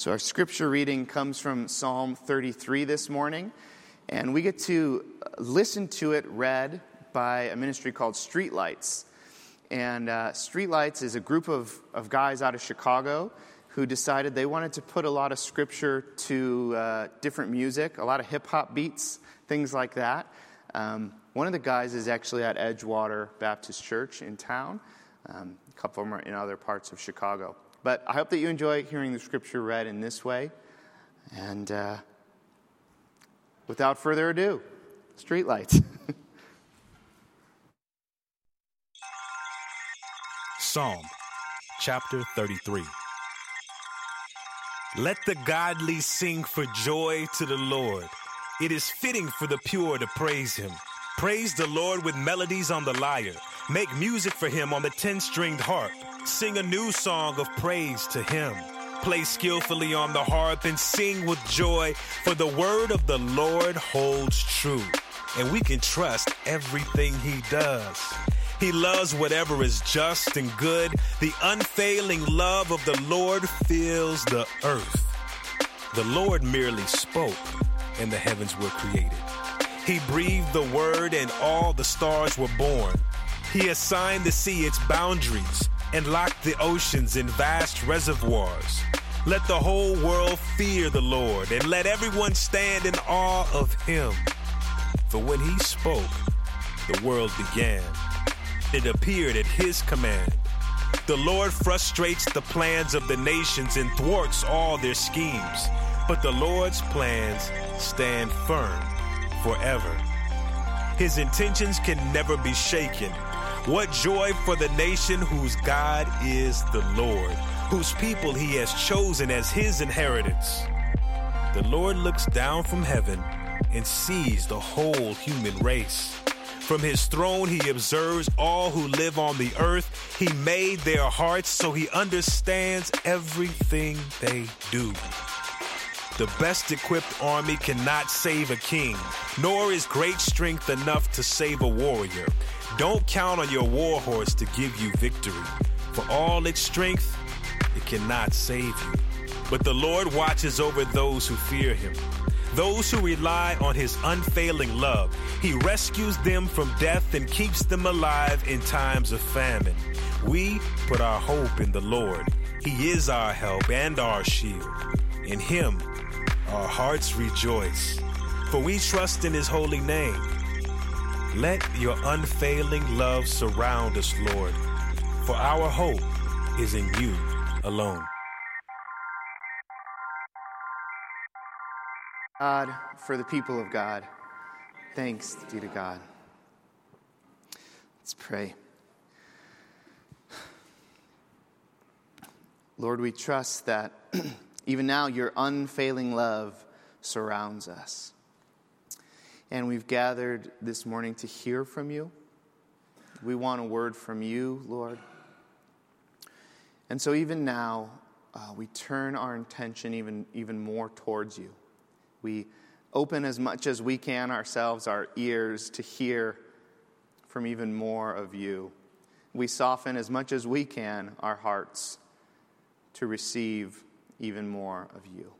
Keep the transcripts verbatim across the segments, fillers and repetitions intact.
So our scripture reading comes from Psalm thirty-three this morning, and we get to listen to it read by a ministry called Streetlights. And uh, Streetlights is a group of, of guys out of Chicago who decided they wanted to put a lot of scripture to uh, different music, a lot of hip-hop beats, things like that. Um, one of the guys is actually at Edgewater Baptist Church in town. Um, a couple of them are in other parts of Chicago. But I hope that you enjoy hearing the scripture read in this way. And uh, without further ado, Streetlights. Psalm chapter thirty-three. Let the godly sing for joy to the Lord. It is fitting for the pure to praise him. Praise the Lord with melodies on the lyre. Make music for him on the ten-stringed harp. Sing a new song of praise to him. Play skillfully on the harp and sing with joy, for the word of the Lord holds true, and we can trust everything he does. He loves whatever is just and good. The unfailing love of the Lord fills the earth. The Lord merely spoke, and the heavens were created. He breathed the word, and all the stars were born. He assigned the sea its boundaries and locked the oceans in vast reservoirs. Let the whole world fear the Lord, and let everyone stand in awe of him. For when he spoke, the world began. It appeared at his command. The Lord frustrates the plans of the nations and thwarts all their schemes. But the Lord's plans stand firm forever. His intentions can never be shaken. What joy for the nation whose God is the Lord, whose people he has chosen as his inheritance. The Lord looks down from heaven and sees the whole human race. From his throne he observes all who live on the earth. He made their hearts, so he understands everything they do. The best equipped army cannot save a king, nor is great strength enough to save a warrior. Don't count on your war horse to give you victory. For all its strength, it cannot save you. But the Lord watches over those who fear him, those who rely on his unfailing love. He rescues them from death and keeps them alive in times of famine. We put our hope in the Lord. He is our help and our shield. In him, our hearts rejoice, for we trust in his holy name. Let your unfailing love surround us, Lord, for our hope is in you alone. God, for the people of God, thanks be to God. Let's pray. Lord, we trust that even now your unfailing love surrounds us. And we've gathered this morning to hear from you. We want a word from you, Lord. And so even now, uh, we turn our intention even, even more towards you. We open as much as we can ourselves, our ears, to hear from even more of you. We soften as much as we can our hearts to receive even more of you.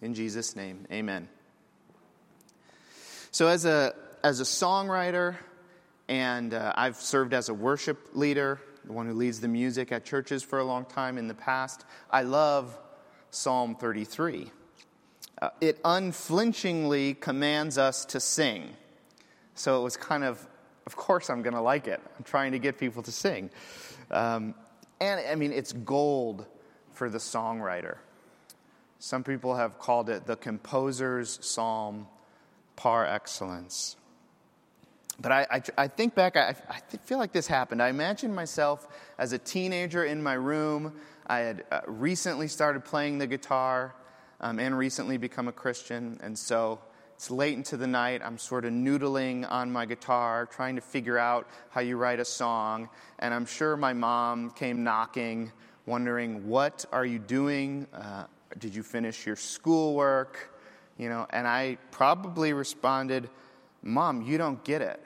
In Jesus' name, amen. So as a as a songwriter, and uh, I've served as a worship leader, the one who leads the music at churches for a long time in the past, I love Psalm thirty-three. Uh, it unflinchingly commands us to sing. So it was kind of, of course I'm going to like it. I'm trying to get people to sing. Um, and, I mean, it's gold for the songwriter. Some people have called it the composer's psalm par excellence. But I, I, I think back, I, I feel like this happened. I imagined myself as a teenager in my room. I had uh, recently started playing the guitar um, and recently become a Christian. And so it's late into the night. I'm sort of noodling on my guitar, trying to figure out how you write a song. And I'm sure my mom came knocking, wondering, what are you doing? Uh, did you finish your schoolwork? You know, and I probably responded, Mom, you don't get it.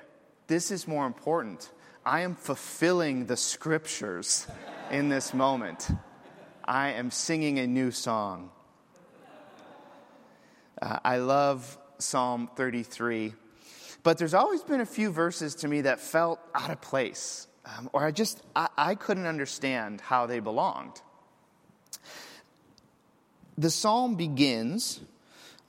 This is more important. I am fulfilling the scriptures in this moment. I am singing a new song. Uh, I love Psalm thirty-three, but there's always been a few verses to me that felt out of place, um, or I just, I, I couldn't understand how they belonged. The psalm begins,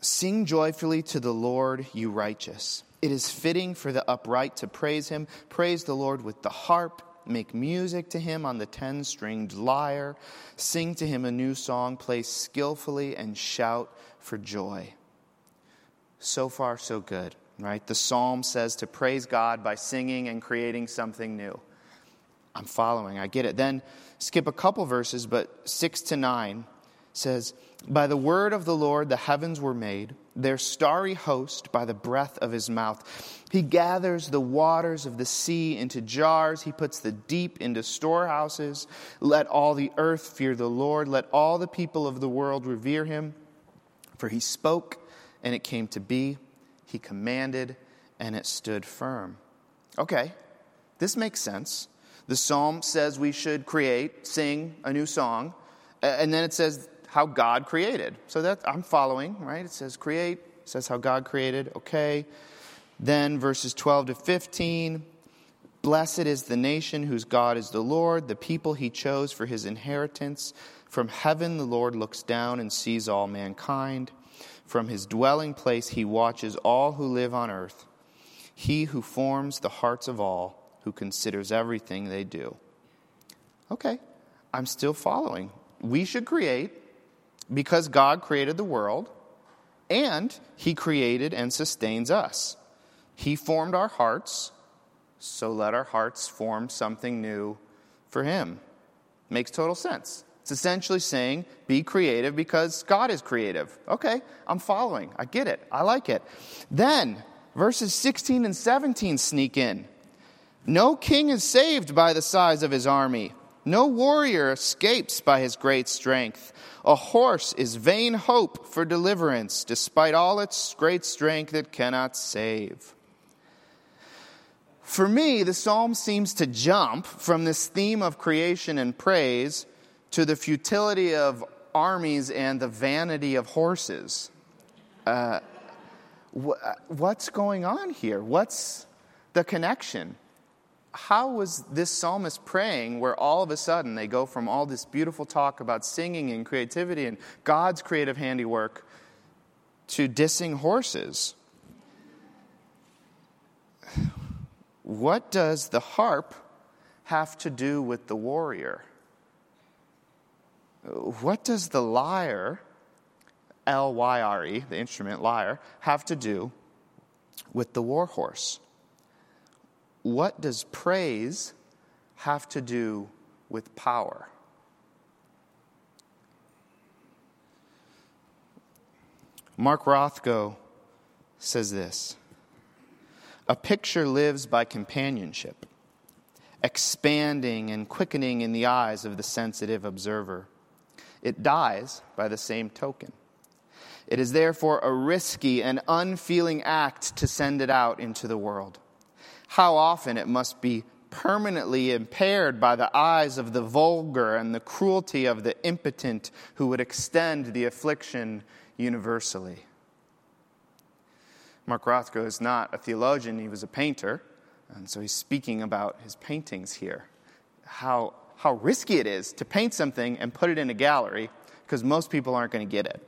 "Sing joyfully to the Lord, you righteous. It is fitting for the upright to praise him. Praise the Lord with the harp. Make music to him on the ten-stringed lyre. Sing to him a new song. Play skillfully and shout for joy." So far, so good, right? The psalm says to praise God by singing and creating something new. I'm following. I get it. Then skip a couple verses, but six to nine says, "By the word of the Lord the heavens were made, their starry host by the breath of his mouth. He gathers the waters of the sea into jars. He puts the deep into storehouses. Let all the earth fear the Lord. Let all the people of the world revere him. For he spoke, and it came to be. He commanded, and it stood firm." Okay, this makes sense. The psalm says we should create, sing a new song. And then it says how God created. So that I'm following, right? It says create, it says how God created. Okay. Then verses twelve to fifteen. "Blessed is the nation whose God is the Lord, the people he chose for his inheritance. From heaven the Lord looks down and sees all mankind. From his dwelling place he watches all who live on earth. He who forms the hearts of all, who considers everything they do." Okay, I'm still following. We should create because God created the world, and he created and sustains us. He formed our hearts, so let our hearts form something new for him. Makes total sense. It's essentially saying, be creative because God is creative. Okay, I'm following. I get it. I like it. Then, verses sixteen and seventeen sneak in. "No king is saved by the size of his army. No warrior escapes by his great strength. A horse is vain hope for deliverance, despite all its great strength it cannot save." For me, the psalm seems to jump from this theme of creation and praise to the futility of armies and the vanity of horses. Uh, wh- what's going on here? What's the connection? How was this psalmist praying where all of a sudden they go from all this beautiful talk about singing and creativity and God's creative handiwork to dissing horses? What does the harp have to do with the warrior? What does the lyre, L Y R E, the instrument lyre, have to do with the war horse? What does praise have to do with power? Mark Rothko says this: "A picture lives by companionship, expanding and quickening in the eyes of the sensitive observer. It dies by the same token. It is therefore a risky and unfeeling act to send it out into the world. How often it must be permanently impaired by the eyes of the vulgar and the cruelty of the impotent who would extend the affliction universally." Mark Rothko is not a theologian, he was a painter, and so he's speaking about his paintings here. How, how risky it is to paint something and put it in a gallery because most people aren't going to get it.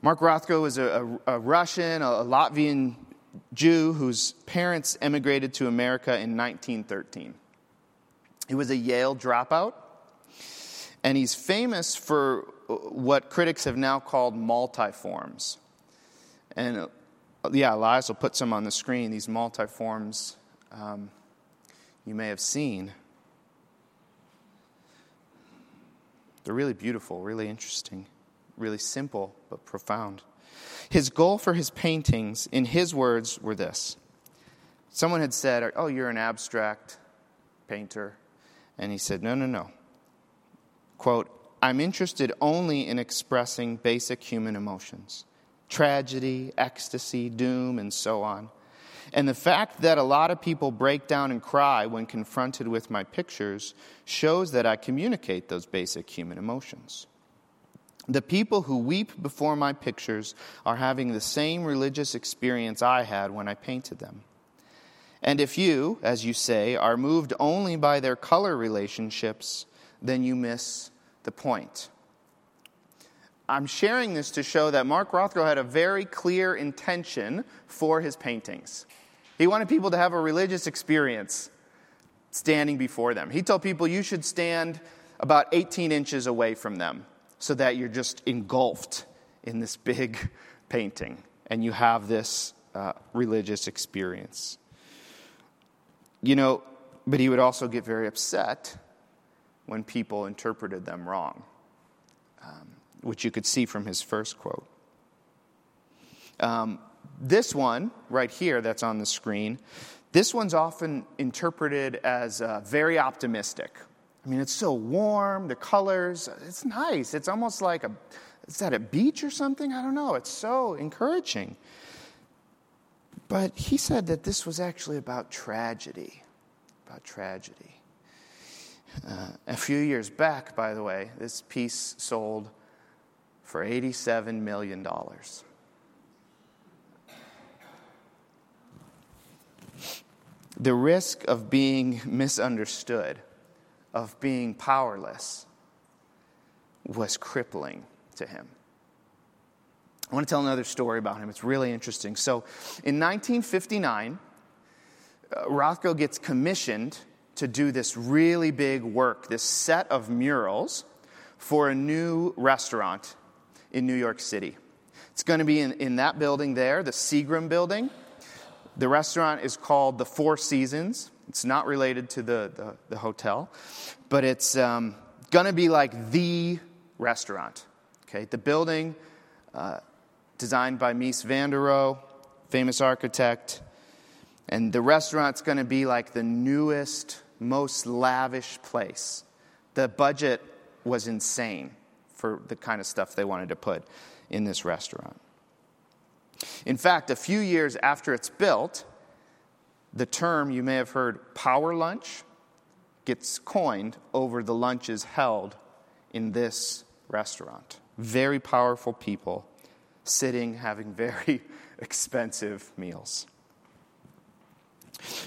Mark Rothko is a, a, a Russian, a, a Latvian Jew whose parents emigrated to America in nineteen thirteen. He was a Yale dropout, and he's famous for what critics have now called multiforms. And yeah, Elias will put some on the screen, these multiforms um, you may have seen. They're really beautiful, really interesting, really simple, but profound. His goal for his paintings, in his words, were this. Someone had said, "Oh, you're an abstract painter." And he said, "No, no, no. Quote, I'm interested only in expressing basic human emotions. Tragedy, ecstasy, doom, and so on. And the fact that a lot of people break down and cry when confronted with my pictures shows that I communicate those basic human emotions. The people who weep before my pictures are having the same religious experience I had when I painted them. And if you, as you say, are moved only by their color relationships, then you miss the point. I'm sharing this to show that Mark Rothko had a very clear intention for his paintings. He wanted people to have a religious experience standing before them. He told people you should stand about eighteen inches away from them so that you're just engulfed in this big painting and you have this uh, religious experience. You know, but he would also get very upset when people interpreted them wrong, um, which you could see from his first quote. Um, this one, right here, that's on the screen, this one's often interpreted as uh, very optimistic. I mean, it's so warm, the colors, it's nice. It's almost like a, is that a beach or something? I don't know. It's so encouraging. But he said that this was actually about tragedy, about tragedy. Uh, a few years back, by the way, this piece sold for eighty-seven million dollars. The risk of being misunderstood, of being powerless, was crippling to him. I want to tell another story about him. It's really interesting. So in nineteen fifty-nine, uh, Rothko gets commissioned to do this really big work, this set of murals for a new restaurant in New York City. It's going to be in, in that building there, the Seagram Building. The restaurant is called The Four Seasons. It's not related to the, the, the hotel, but it's um, going to be like the restaurant. Okay, the building uh, designed by Mies van der Rohe, famous architect. And the restaurant's going to be like the newest, most lavish place. The budget was insane for the kind of stuff they wanted to put in this restaurant. In fact, a few years after it's built, the term you may have heard, power lunch, gets coined over the lunches held in this restaurant. Very powerful people sitting, having very expensive meals.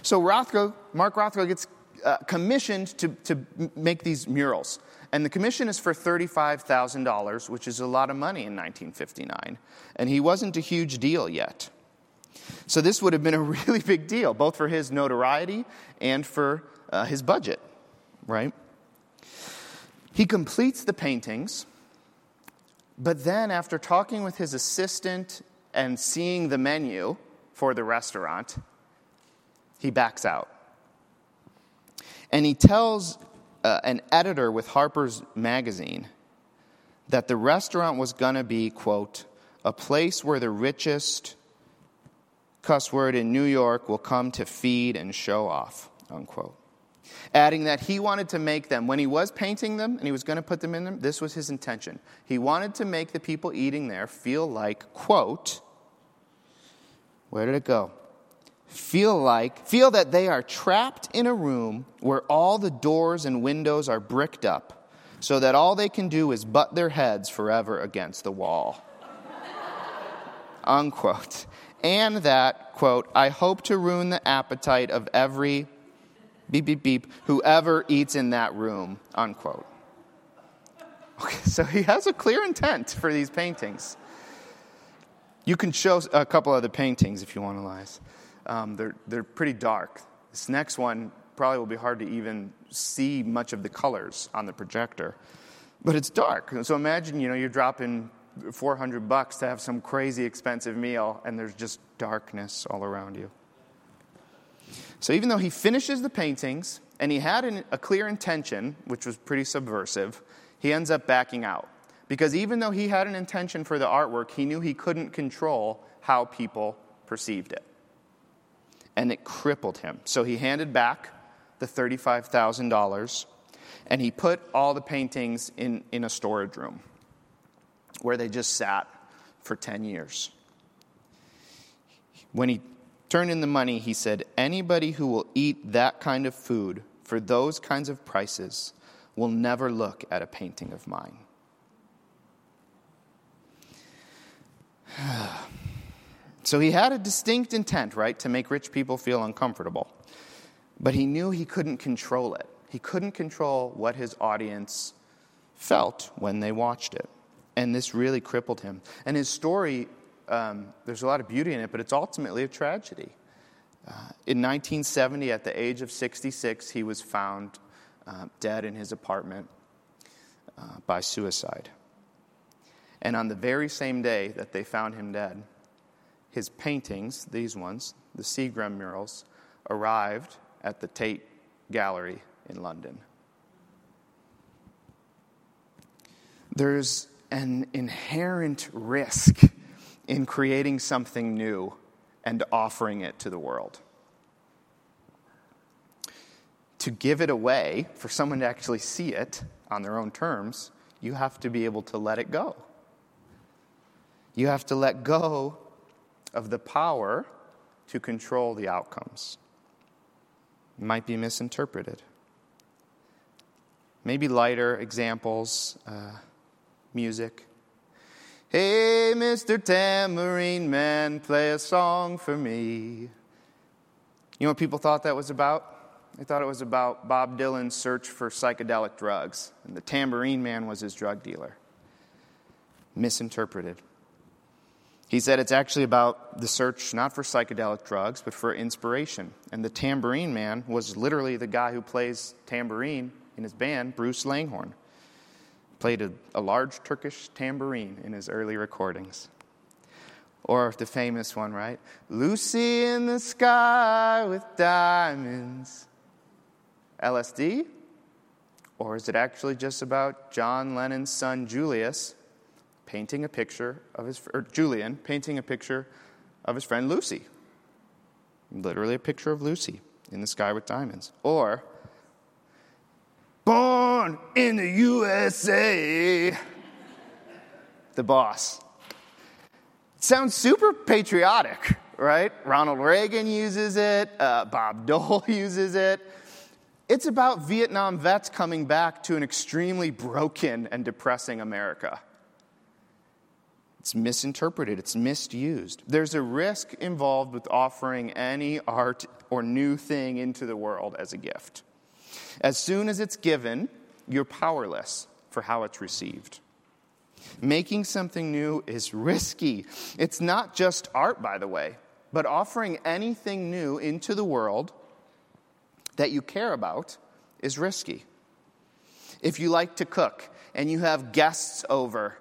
So Rothko, Mark Rothko gets uh, commissioned to, to make these murals. And the commission is for thirty-five thousand dollars, which is a lot of money in nineteen fifty-nine. And he wasn't a huge deal yet. So this would have been a really big deal, both for his notoriety and for uh, his budget, right? He completes the paintings, but then after talking with his assistant and seeing the menu for the restaurant, he backs out. And he tells uh, an editor with Harper's Magazine that the restaurant was going to be, quote, a place where the richest cuss word in New York will come to feed and show off, unquote. Adding that he wanted to make them, when he was painting them and he was going to put them in them, this was his intention. He wanted to make the people eating there feel like, quote, where did it go? Feel like, feel that they are trapped in a room where all the doors and windows are bricked up so that all they can do is butt their heads forever against the wall. Unquote. And that, quote, I hope to ruin the appetite of every beep, beep, beep, whoever eats in that room, unquote. Okay, so he has a clear intent for these paintings. You can show a couple other paintings if you want to lies. Um, they're they're pretty dark. This next one probably will be hard to even see much of the colors on the projector, but it's dark. So imagine, you know, you're dropping four hundred bucks to have some crazy expensive meal, and there's just darkness all around you. So even though he finishes the paintings and he had an, a clear intention, which was pretty subversive, he ends up backing out because even though he had an intention for the artwork, he knew he couldn't control how people perceived it. And it crippled him. So he handed back the thirty-five thousand dollars, and he put all the paintings in, in a storage room where they just sat for ten years. When he Turn in the money, he said. Anybody who will eat that kind of food for those kinds of prices will never look at a painting of mine. So he had a distinct intent, right, to make rich people feel uncomfortable. But he knew he couldn't control it. He couldn't control what his audience felt when they watched it. And this really crippled him. And his story, um, there's a lot of beauty in it, but it's ultimately a tragedy. Uh, in nineteen seventy, at the age of sixty-six, he was found uh, dead in his apartment uh, by suicide. And on the very same day that they found him dead, his paintings, these ones, the Seagram murals, arrived at the Tate Gallery in London. There's an inherent risk in creating something new and offering it to the world. To give it away, for someone to actually see it on their own terms, you have to be able to let it go. You have to let go of the power to control the outcomes. It might be misinterpreted. Maybe lighter examples, uh, music. Hey, Mister Tambourine Man, play a song for me. You know what people thought that was about? They thought it was about Bob Dylan's search for psychedelic drugs, and the Tambourine Man was his drug dealer. Misinterpreted. He said it's actually about the search not for psychedelic drugs, but for inspiration. And the Tambourine Man was literally the guy who plays tambourine in his band, Bruce Langhorne. Played a, a large Turkish tambourine in his early recordings. Or the famous one, right? Lucy in the sky with diamonds. L S D? Or is it actually just about John Lennon's son, Julius, painting a picture of his, or Julian, painting a picture of his friend Lucy. Literally a picture of Lucy in the sky with diamonds. Or, born in the U S A, The Boss. It sounds super patriotic, right? Ronald Reagan uses it. Uh, Bob Dole uses it. It's about Vietnam vets coming back to an extremely broken and depressing America. It's misinterpreted. It's misused. There's a risk involved with offering any art or new thing into the world as a gift. As soon as it's given, you're powerless for how it's received. Making something new is risky. It's not just art, by the way, but offering anything new into the world that you care about is risky. If you like to cook and you have guests over,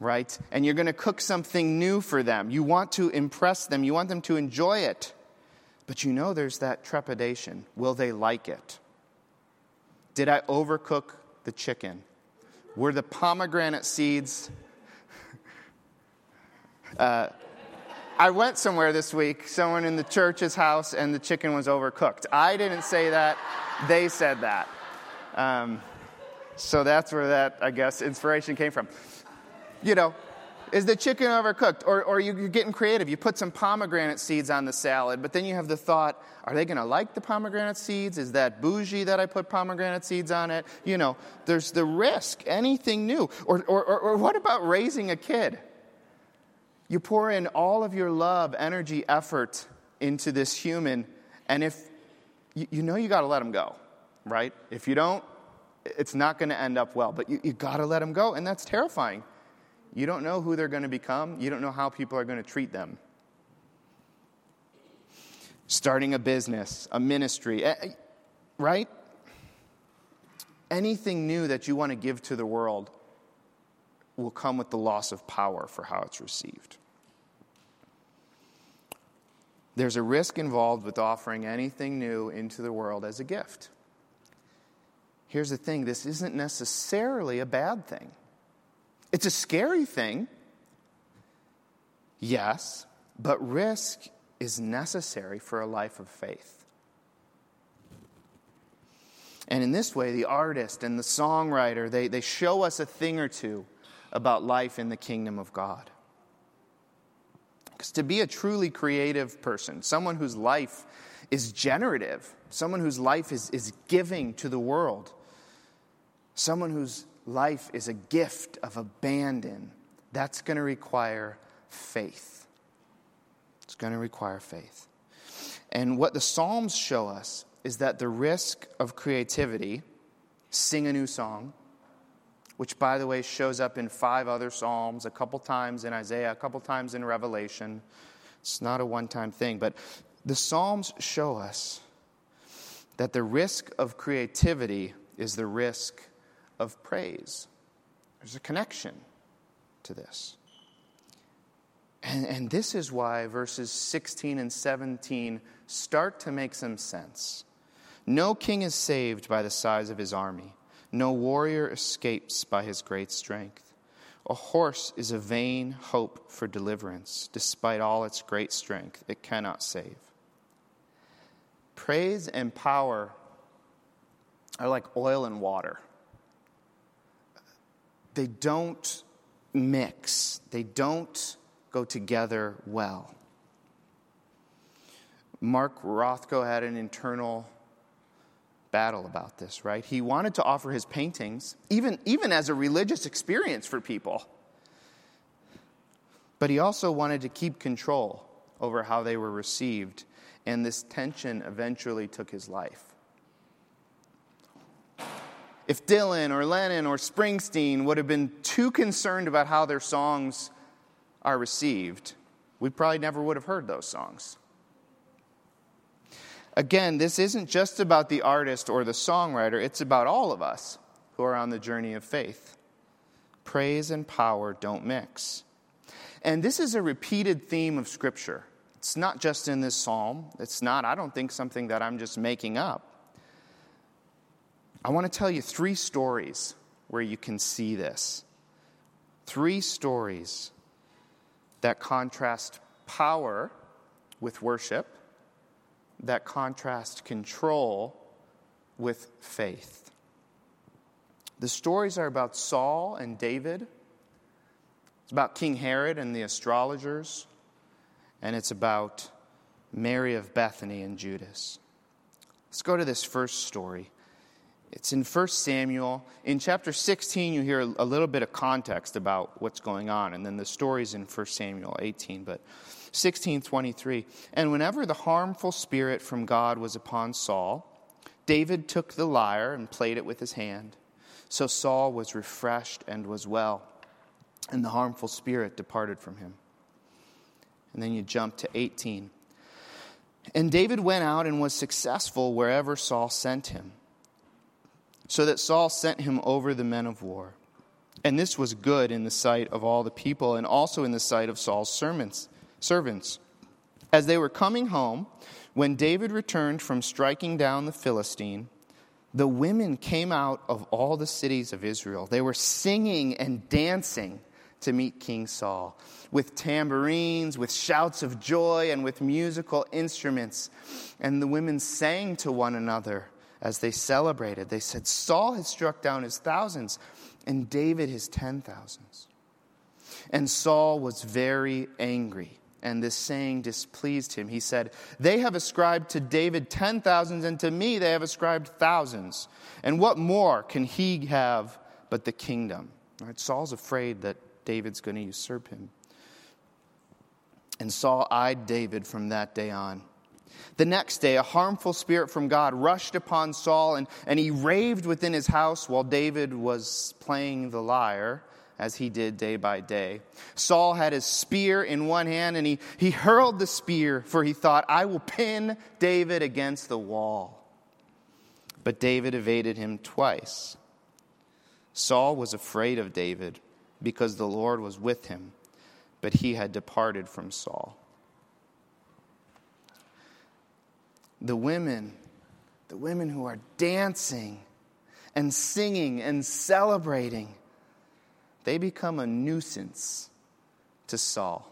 right? And you're going to cook something new for them. You want to impress them. You want them to enjoy it. But you know there's that trepidation. Will they like it? Did I overcook the chicken? Were the pomegranate seeds... uh, I went somewhere this week, someone in the church's house, and the chicken was overcooked. I didn't say that. They said that. Um, so that's where that, I guess, inspiration came from. You know, is the chicken overcooked? Or, or you're getting creative. You put some pomegranate seeds on the salad, but then you have the thought, are they going to like the pomegranate seeds? Is that bougie that I put pomegranate seeds on it? You know, there's the risk, anything new. Or, or, or, or what about raising a kid? You pour in all of your love, energy, effort into this human, and if you, you know you got to let them go, right? If you don't, it's not going to end up well, but you, you got to let them go, and that's terrifying. You don't know who they're going to become. You don't know how people are going to treat them. Starting a business, a ministry, right? Anything new that you want to give to the world will come with the loss of power for how it's received. There's a risk involved with offering anything new into the world as a gift. Here's the thing. This isn't necessarily a bad thing. It's a scary thing, yes, but risk is necessary for a life of faith. And in this way, the artist and the songwriter, they, they show us a thing or two about life in the kingdom of God. tasks, to be a truly creative person, someone whose life is generative, someone whose life is, is giving to the world, someone whose life is a gift of abandon. That's going to require faith. It's going to require faith. And what the Psalms show us is that the risk of creativity, sing a new song, which, by the way, shows up in five other Psalms, a couple times in Isaiah, a couple times in Revelation. It's not a one-time thing, but the Psalms show us that the risk of creativity is the risk of praise. There's a connection to this. And, and this is why verses sixteen and seventeen start to make some sense. No king is saved by the size of his army. No warrior escapes by his great strength. A horse is a vain hope for deliverance. Despite all its great strength, it cannot save. Praise and power are like oil and water. They don't mix. They don't go together well. Mark Rothko had an internal battle about this, right? He wanted to offer his paintings, even, even as a religious experience for people. But he also wanted to keep control over how they were received, and this tension eventually took his life. If Dylan or Lennon or Springsteen would have been too concerned about how their songs are received, we probably never would have heard those songs. Again, this isn't just about the artist or the songwriter. It's about all of us who are on the journey of faith. Praise and power don't mix. And this is a repeated theme of Scripture. It's not just in this psalm. It's not, I don't think, something that I'm just making up. I want to tell you three stories where you can see this. Three stories that contrast power with worship, that contrast control with faith. The stories are about Saul and David. It's about King Herod and the astrologers. And it's about Mary of Bethany and Judas. Let's go to this first story. It's in First Samuel. In chapter sixteen, you hear a little bit of context about what's going on. And then the story's in First Samuel eighteen, but sixteen twenty-three. And whenever the harmful spirit from God was upon Saul, David took the lyre and played it with his hand. So Saul was refreshed and was well, and the harmful spirit departed from him. And then you jump to eighteen. And David went out and was successful wherever Saul sent him. So that Saul sent him over the men of war. And this was good in the sight of all the people, and also in the sight of Saul's servants. As they were coming home, when David returned from striking down the Philistine, the women came out of all the cities of Israel. They were singing and dancing to meet King Saul, with tambourines, with shouts of joy, and with musical instruments. And the women sang to one another. As they celebrated, they said, Saul has struck down his thousands, and David his ten thousands. And Saul was very angry, and this saying displeased him. He said, they have ascribed to David ten thousands, and to me they have ascribed thousands. And what more can he have but the kingdom? All right, Saul's afraid that David's going to usurp him. And Saul eyed David from that day on. The next day, a harmful spirit from God rushed upon Saul, and, and he raved within his house while David was playing the lyre, as he did day by day. Saul had his spear in one hand, and he, he hurled the spear, for he thought, I will pin David against the wall. But David evaded him twice. Saul was afraid of David, because the Lord was with him, but he had departed from Saul. The women, the women who are dancing and singing and celebrating, they become a nuisance to Saul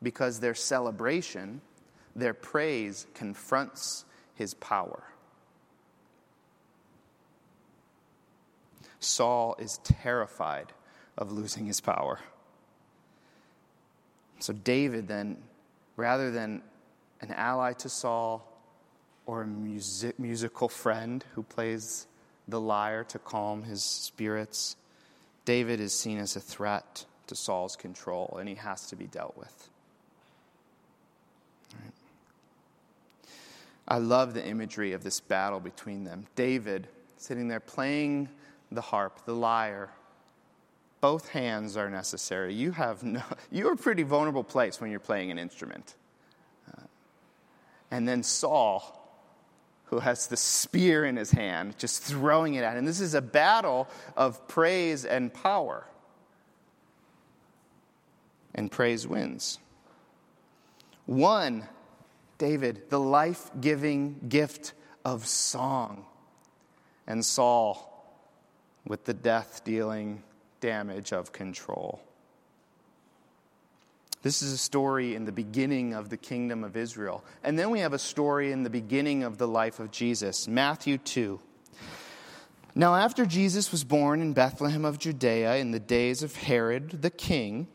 because their celebration, their praise confronts his power. Saul is terrified of losing his power. So David then, rather than an ally to Saul or a music, musical friend who plays the lyre to calm his spirits, David is seen as a threat to Saul's control, and he has to be dealt with. Right. I love the imagery of this battle between them. David sitting there playing the harp, the lyre. Both hands are necessary. You have no, you're a pretty vulnerable place when you're playing an instrument. Uh, and then Saul, who has the spear in his hand, just throwing it at him. This is a battle of praise and power. And praise wins. One, David, the life-giving gift of song. And Saul, with the death-dealing damage of control. This is a story in the beginning of the kingdom of Israel. And then we have a story in the beginning of the life of Jesus. Matthew two. Now after Jesus was born in Bethlehem of Judea in the days of Herod the king,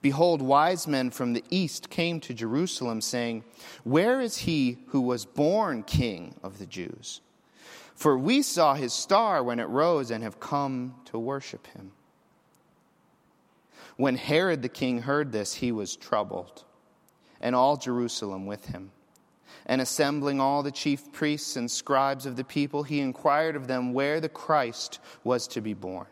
behold, wise men from the east came to Jerusalem, saying, "Where is he who was born king of the Jews? For we saw his star when it rose and have come to worship him." When Herod the king heard this, he was troubled, and all Jerusalem with him. And assembling all the chief priests and scribes of the people, he inquired of them where the Christ was to be born.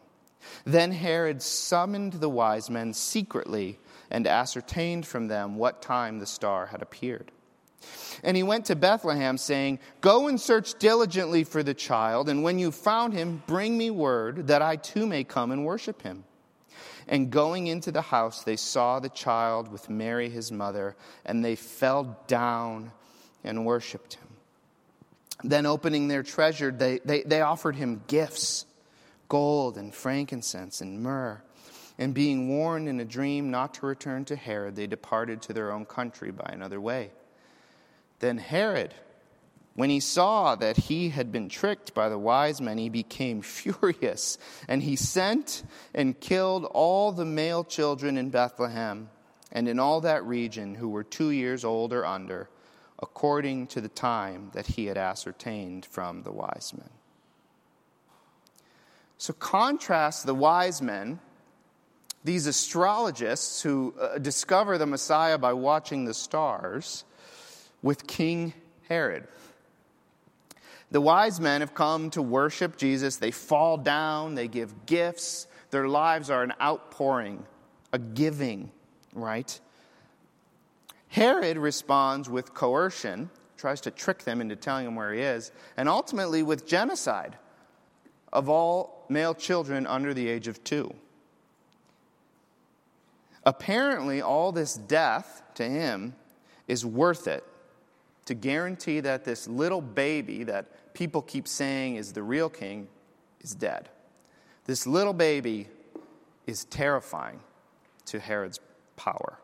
Then Herod summoned the wise men secretly and ascertained from them what time the star had appeared. And he went to Bethlehem, saying, "Go and search diligently for the child, and when you found him, bring me word that I too may come and worship him." And going into the house, they saw the child with Mary his mother, and they fell down and worshipped him. Then opening their treasure, they, they, they offered him gifts, gold and frankincense and myrrh. And being warned in a dream not to return to Herod, they departed to their own country by another way. Then Herod, when he saw that he had been tricked by the wise men, he became furious, and he sent and killed all the male children in Bethlehem and in all that region who were two years old or under, according to the time that he had ascertained from the wise men. So contrast the wise men, these astrologists who discover the Messiah by watching the stars, with King Herod. The wise men have come to worship Jesus. They fall down. They give gifts. Their lives are an outpouring, a giving, right? Herod responds with coercion, tries to trick them into telling him where he is, and ultimately with genocide of all male children under the age of two. Apparently, all this death to him is worth it, to guarantee that this little baby that people keep saying is the real king is dead. This little baby is terrifying to Herod's power.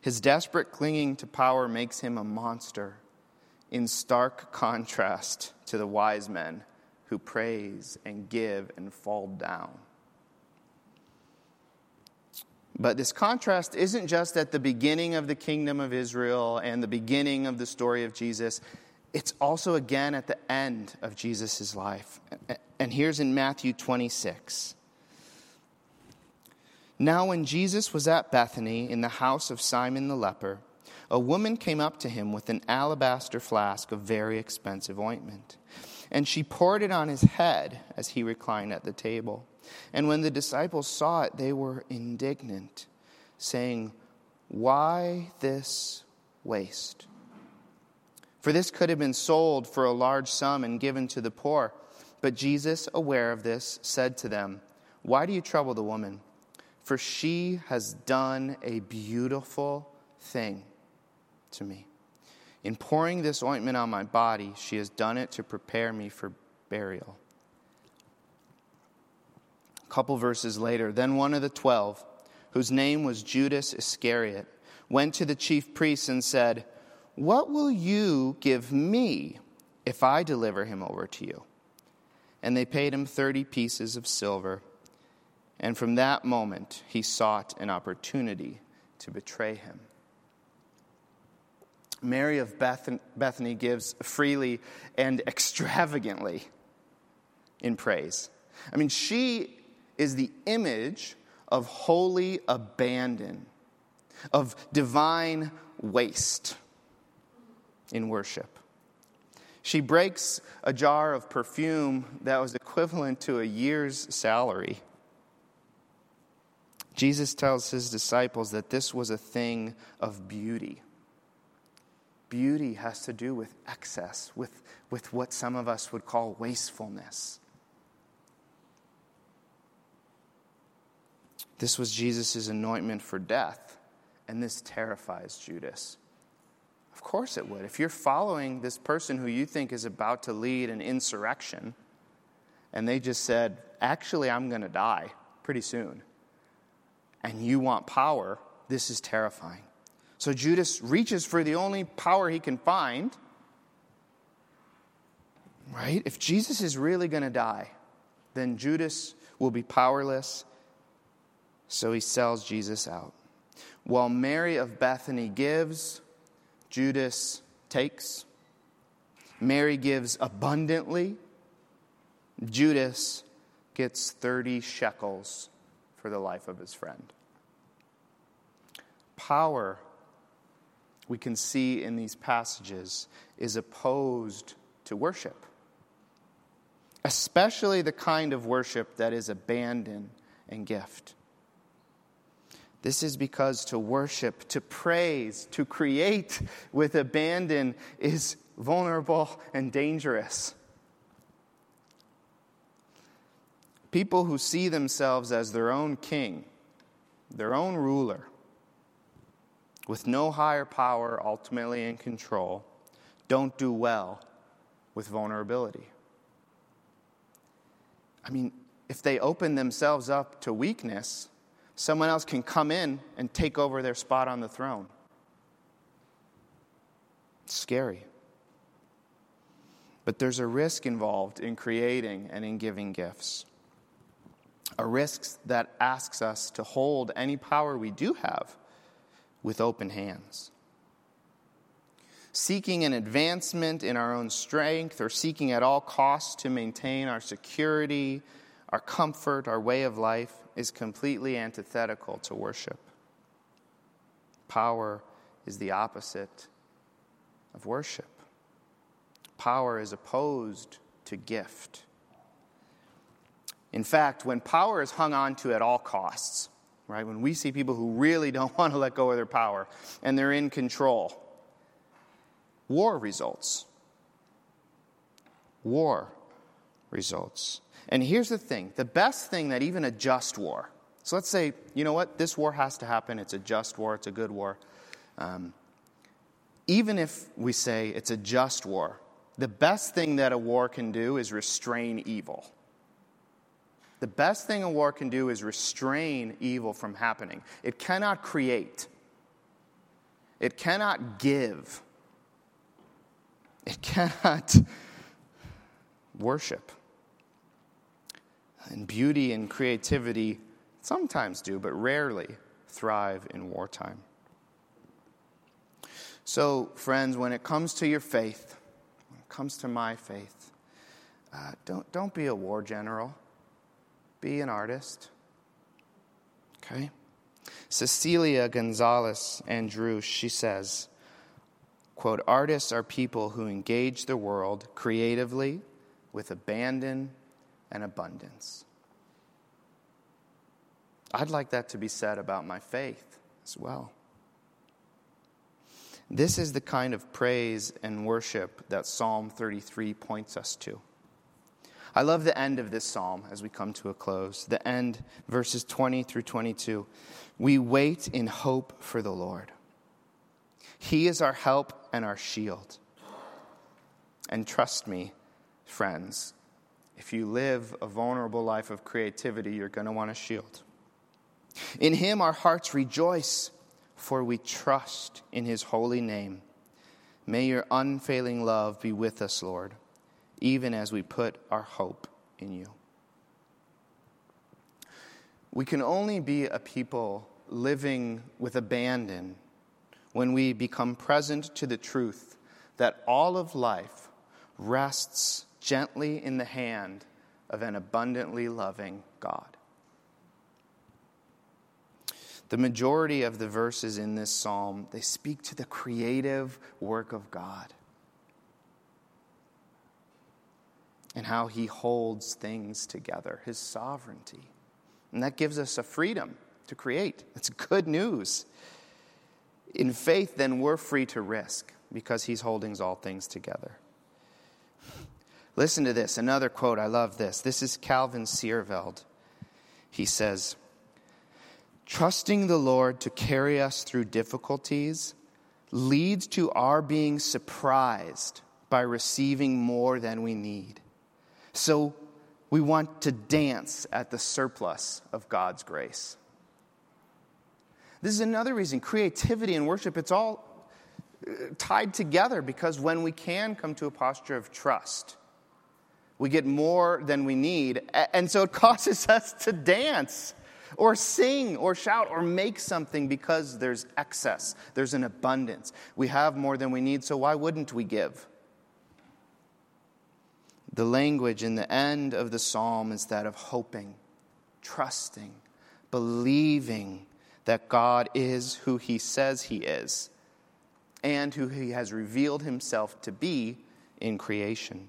His desperate clinging to power makes him a monster, in stark contrast to the wise men who praise and give and fall down. But this contrast isn't just at the beginning of the kingdom of Israel and the beginning of the story of Jesus. It's also again at the end of Jesus' life. And here's in Matthew twenty-six. Now when Jesus was at Bethany in the house of Simon the leper, a woman came up to him with an alabaster flask of very expensive ointment. And she poured it on his head as he reclined at the table. And when the disciples saw it, they were indignant, saying, "Why this waste? For this could have been sold for a large sum and given to the poor." But Jesus, aware of this, said to them, "Why do you trouble the woman? For she has done a beautiful thing to me. In pouring this ointment on my body, she has done it to prepare me for burial." Couple verses later, then one of the twelve, whose name was Judas Iscariot, went to the chief priests and said, "What will you give me if I deliver him over to you?" And they paid him thirty pieces of silver. And from that moment, he sought an opportunity to betray him. Mary of Bethany gives freely and extravagantly in praise. I mean, she is the image of holy abandon, of divine waste in worship. She breaks a jar of perfume that was equivalent to a year's salary. Jesus tells his disciples that this was a thing of beauty. Beauty has to do with excess, with, with what some of us would call wastefulness. This was Jesus' anointment for death, and this terrifies Judas. Of course it would. If you're following this person who you think is about to lead an insurrection, and they just said, actually, I'm going to die pretty soon, and you want power, this is terrifying. So Judas reaches for the only power he can find, right? If Jesus is really going to die, then Judas will be powerless. So he sells Jesus out. While Mary of Bethany gives, Judas takes. Mary gives abundantly. Judas gets thirty shekels for the life of his friend. Power, we can see in these passages, is opposed to worship, especially the kind of worship that is abandon and gift. This is because to worship, to praise, to create with abandon is vulnerable and dangerous. People who see themselves as their own king, their own ruler, with no higher power ultimately in control, don't do well with vulnerability. I mean, if they open themselves up to weakness, someone else can come in and take over their spot on the throne. It's scary. But there's a risk involved in creating and in giving gifts. A risk that asks us to hold any power we do have with open hands. Seeking an advancement in our own strength, or seeking at all costs to maintain our security, our comfort, our way of life, is completely antithetical to worship. Power is the opposite of worship. Power is opposed to gift. In fact, when power is hung on to at all costs, right? When we see people who really don't want to let go of their power and they're in control, war results. War results. And here's the thing. The best thing that even a just war, so let's say, you know what, this war has to happen. It's a just war. It's a good war. Um, even if we say it's a just war, the best thing that a war can do is restrain evil. The best thing a war can do is restrain evil from happening. It cannot create. It cannot give. It cannot worship. And beauty and creativity sometimes do, but rarely thrive in wartime. So, friends, when it comes to your faith, when it comes to my faith, uh, don't, don't be a war general. Be an artist. Okay? Cecilia Gonzalez Andrew, she says, quote, "Artists are people who engage the world creatively with abandon and abundance." I'd like that to be said about my faith as well. This is the kind of praise and worship that Psalm thirty-three points us to. I love the end of this psalm as we come to a close. The end, verses twenty through twenty-two. "We wait in hope for the Lord. He is our help and our shield." And trust me, friends, if you live a vulnerable life of creativity, you're going to want a shield. "In him our hearts rejoice, for we trust in his holy name. May your unfailing love be with us, Lord, even as we put our hope in you." We can only be a people living with abandon when we become present to the truth that all of life rests gently in the hand of an abundantly loving God. The majority of the verses in this psalm, they speak to the creative work of God and how he holds things together, his sovereignty. And that gives us a freedom to create. That's good news. In faith, then, we're free to risk because he's holding all things together. Listen to this, another quote. I love this. This is Calvin Seerveld. He says, "Trusting the Lord to carry us through difficulties leads to our being surprised by receiving more than we need. So we want to dance at the surplus of God's grace." This is another reason. Creativity and worship, it's all tied together, because when we can come to a posture of trust, we get more than we need, and so it causes us to dance or sing or shout or make something because there's excess, there's an abundance. We have more than we need, so why wouldn't we give? The language in the end of the psalm is that of hoping, trusting, believing that God is who he says he is and who he has revealed himself to be in creation.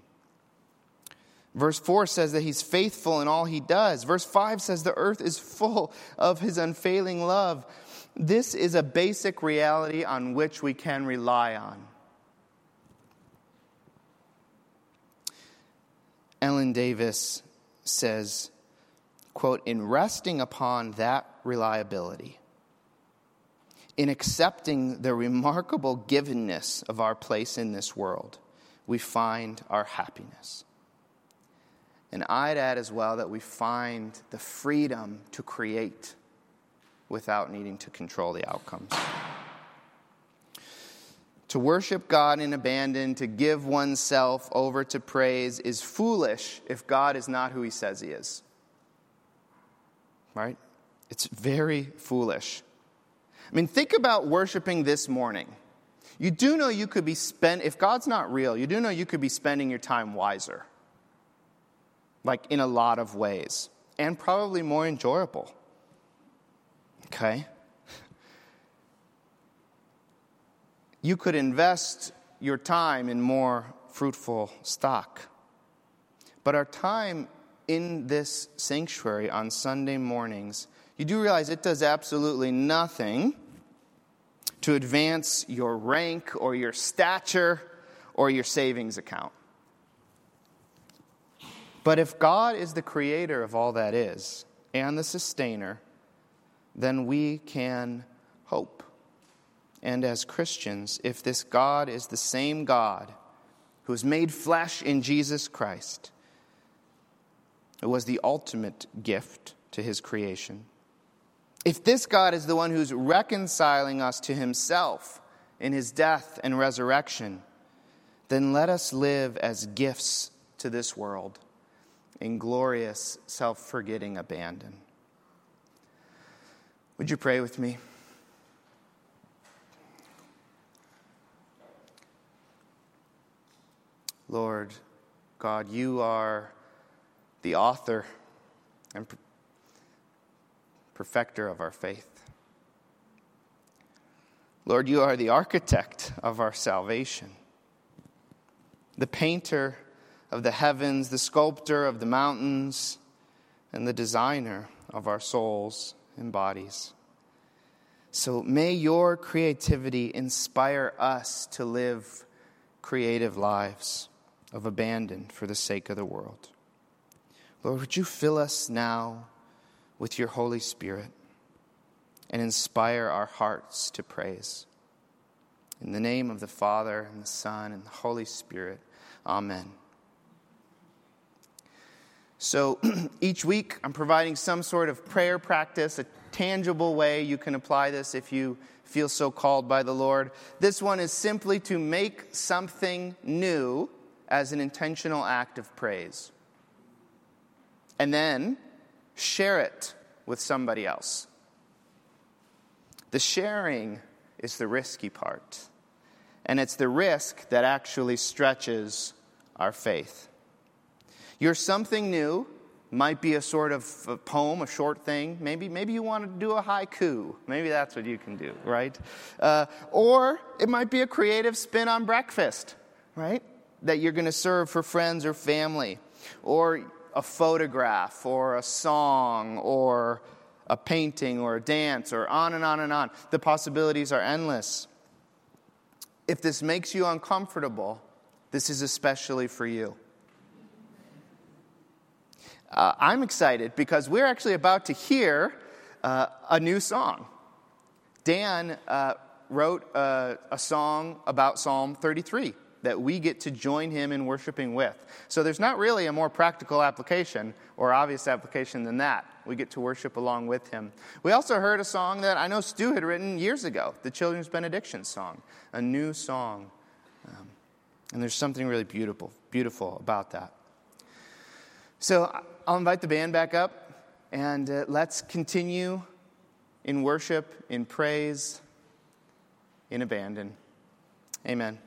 Verse four says that he's faithful in all he does. Verse five says the earth is full of his unfailing love. This is a basic reality on which we can rely on. Ellen Davis says, quote, "In resting upon that reliability, in accepting the remarkable givenness of our place in this world, we find our happiness." And I'd add as well that we find the freedom to create without needing to control the outcomes. To worship God in abandon, to give oneself over to praise, is foolish if God is not who he says he is. Right? It's very foolish. I mean, think about worshiping this morning. You do know you could be spent, if God's not real, you do know you could be spending your time wiser. Like in a lot of ways. And probably more enjoyable. Okay? You could invest your time in more fruitful stock. But our time in this sanctuary on Sunday mornings, you do realize it does absolutely nothing to advance your rank or your stature or your savings account. But if God is the creator of all that is and the sustainer, then we can hope. And as Christians, if this God is the same God who was made flesh in Jesus Christ, it was the ultimate gift to his creation. If this God is the one who's reconciling us to himself in his death and resurrection, then let us live as gifts to this world in glorious, self-forgetting abandon. Would you pray with me? Lord God, you are the author and perfecter of our faith. Lord, you are the architect of our salvation, the painter of the heavens, the sculptor of the mountains, and the designer of our souls and bodies. So may your creativity inspire us to live creative lives of abandon for the sake of the world. Lord, would you fill us now with your Holy Spirit and inspire our hearts to praise. In the name of the Father, and the Son, and the Holy Spirit, amen. So each week I'm providing some sort of prayer practice, a tangible way you can apply this if you feel so called by the Lord. This one is simply to make something new as an intentional act of praise. And then share it with somebody else. The sharing is the risky part, and it's the risk that actually stretches our faith. Your something new might be a sort of a poem, a short thing. Maybe maybe you want to do a haiku. Maybe that's what you can do, right? Uh, or it might be a creative spin on breakfast, right? That you're going to serve for friends or family. Or a photograph, or a song, or a painting, or a dance, or on and on and on. The possibilities are endless. If this makes you uncomfortable, this is especially for you. Uh, I'm excited because we're actually about to hear uh, a new song. Dan uh, wrote a, a song about Psalm thirty-three that we get to join him in worshiping with. So there's not really a more practical application or obvious application than that. We get to worship along with him. We also heard a song that I know Stu had written years ago, the Children's Benediction song, a new song. Um, and there's something really beautiful, beautiful about that. So I'll invite the band back up, and uh, let's continue in worship, in praise, in abandon. Amen.